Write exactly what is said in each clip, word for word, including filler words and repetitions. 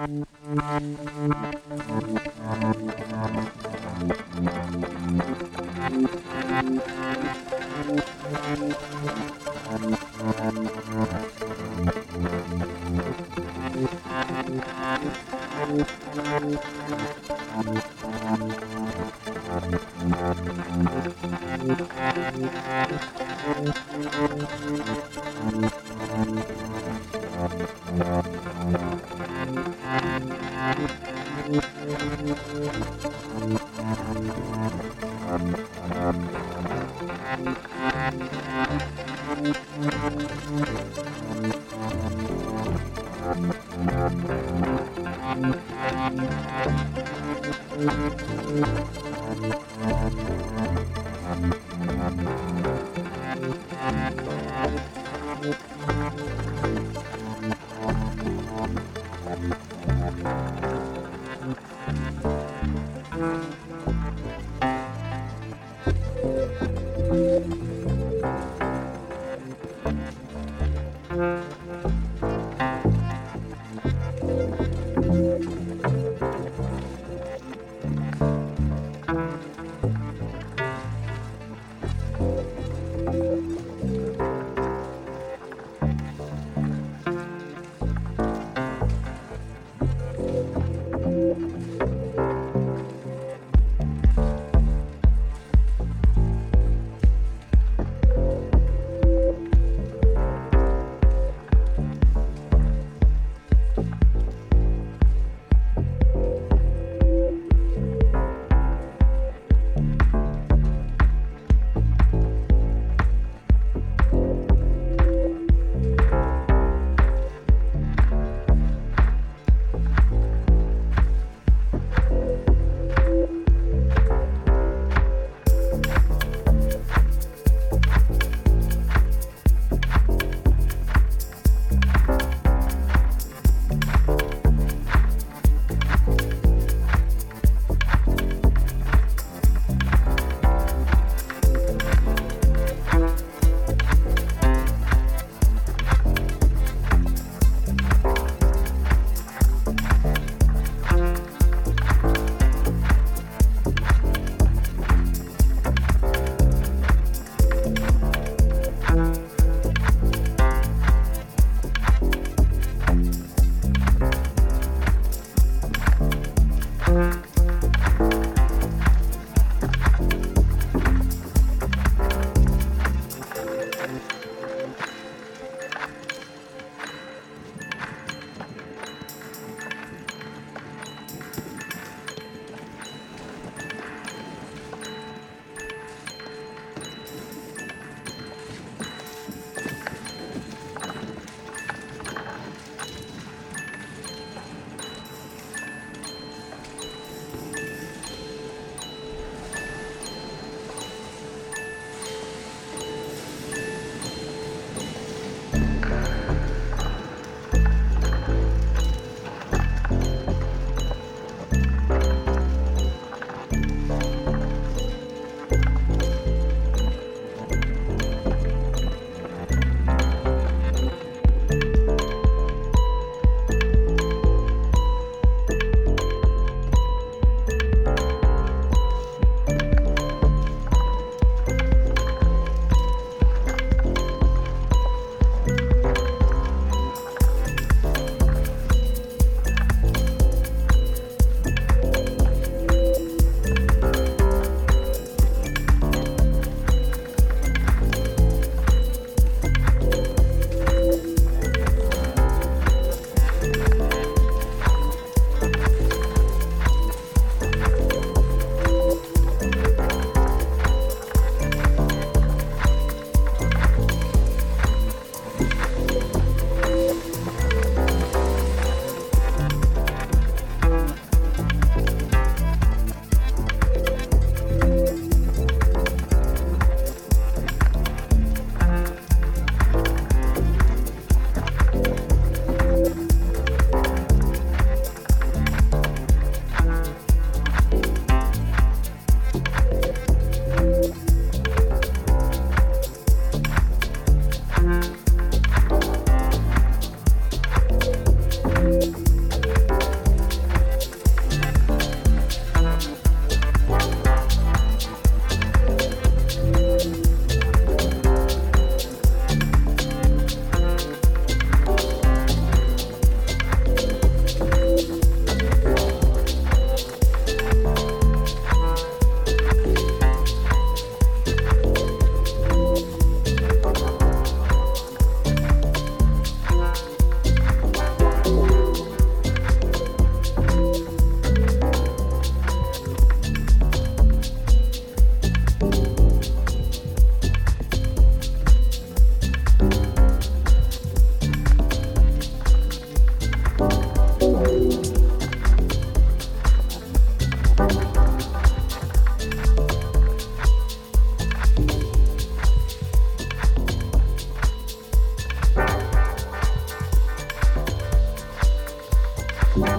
Thank you. Bye.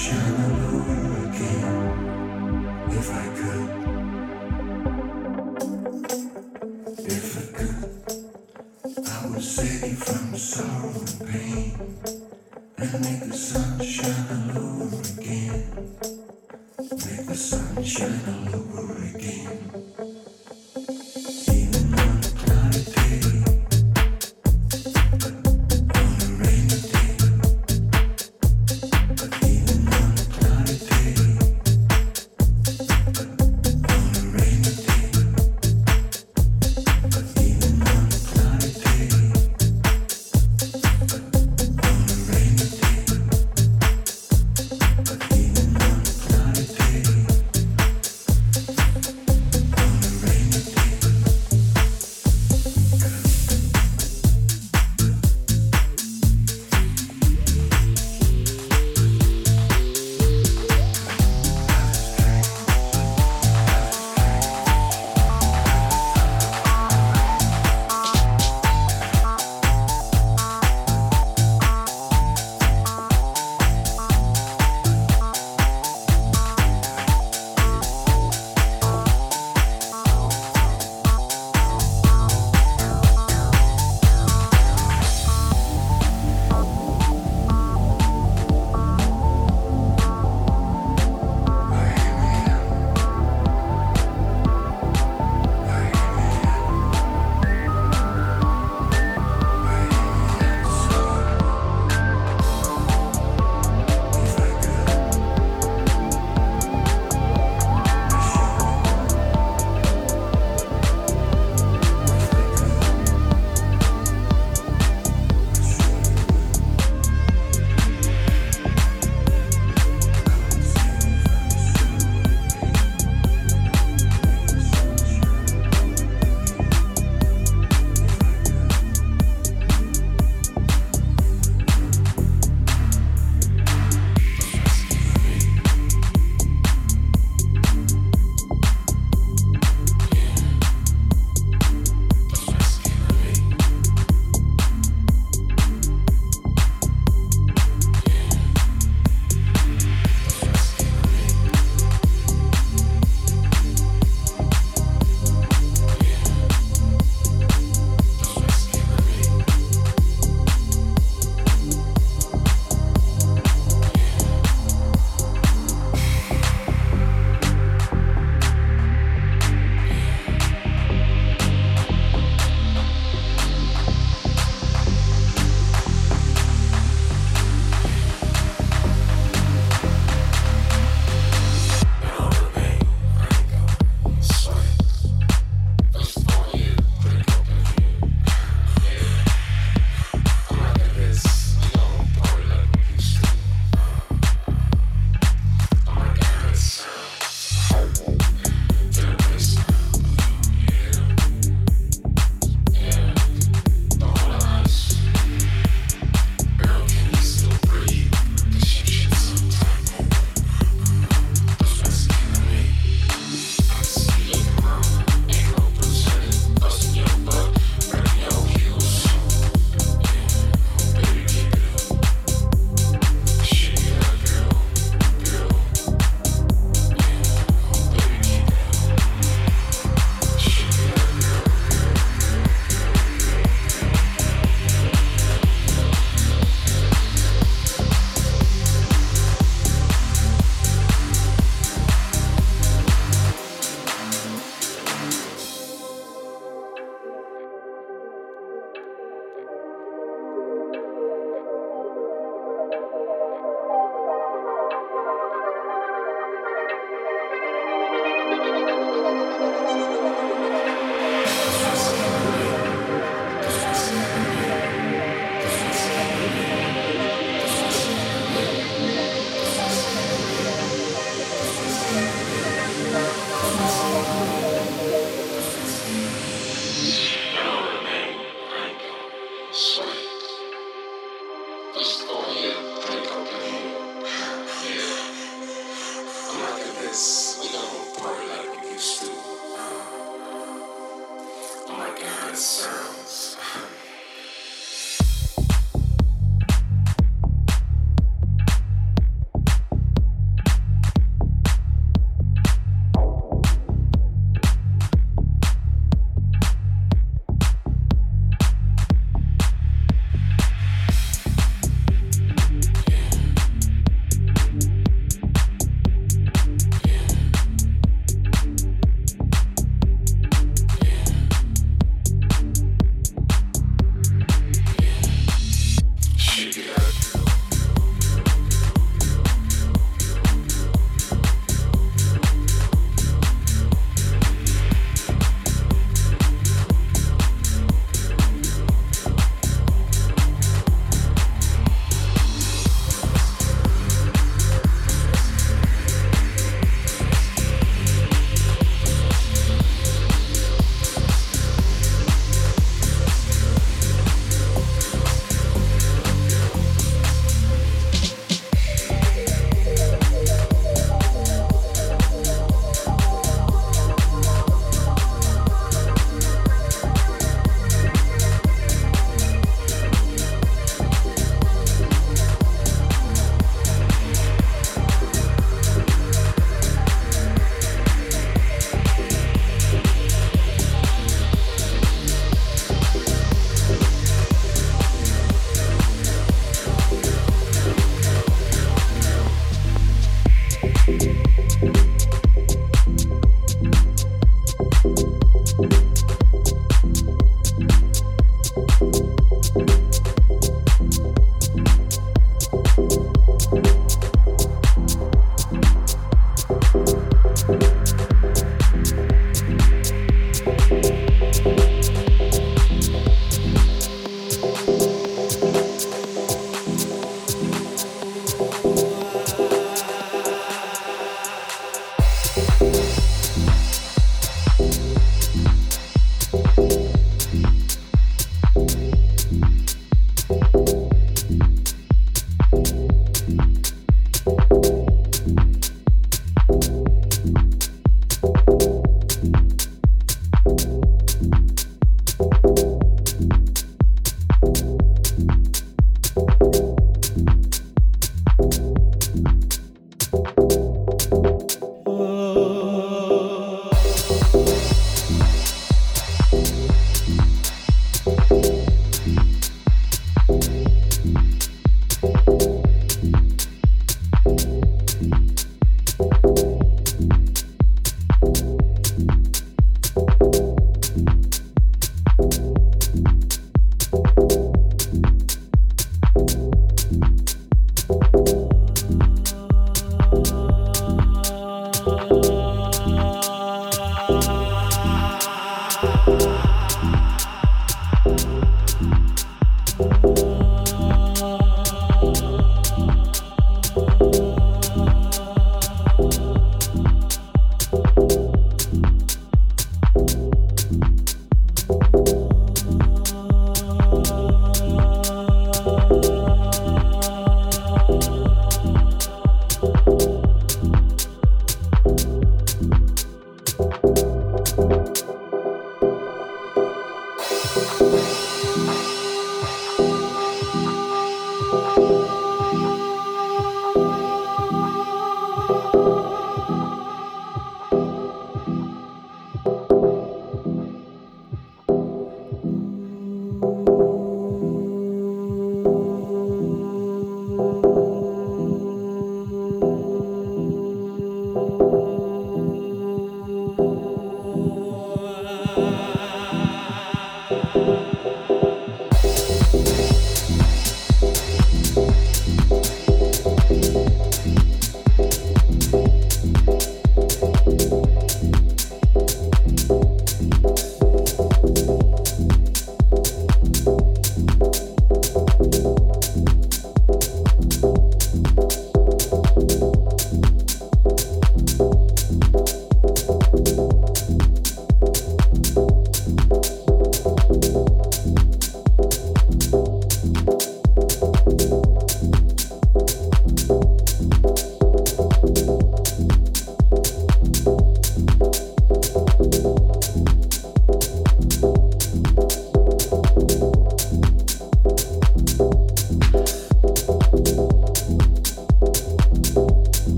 shine over again if I could. If I could, I would save you from sorrow and pain and make the sun shine all over again. Make the sun shine all over again.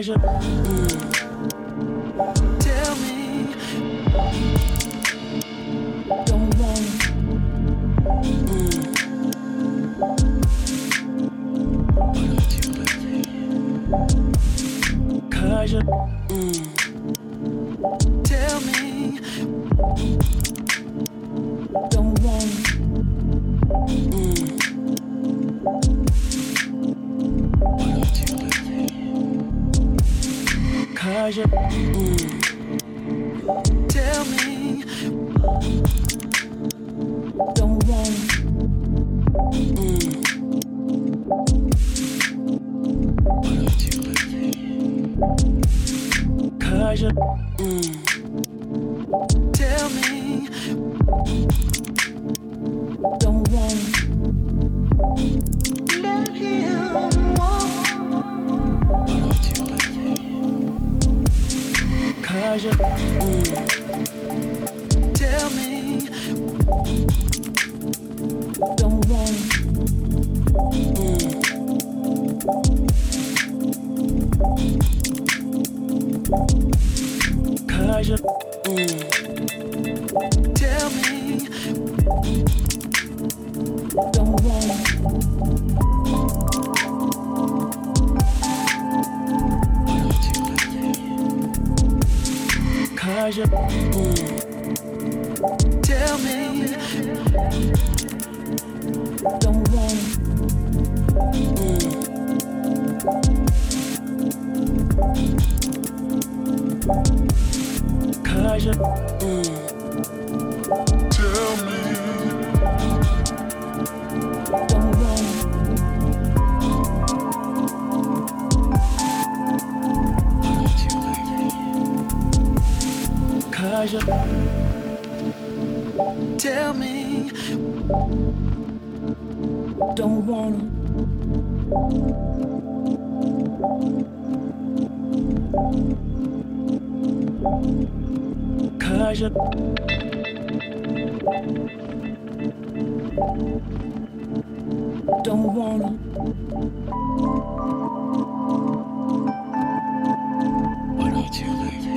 pleasure. Mm. Tell me, don't want it. Mm. Why don't you let me? Cause you, mm. Tell me, don't want it. Mm. Mm. Tell me, don't want me. Mm. Why don't you let me? Cause you, mm. Tell me, don't want me. Let him walk. Why don't you let me? Cause you, mm. Tell me, don't want mm. Cause you, mm. Tell me, don't want. Cause you, mm. Tell me, don't want mm. Cause you, mm. Tell me, don't Cause you, tell me, don't wanna. Cause you, don't wanna. Why don't you leave?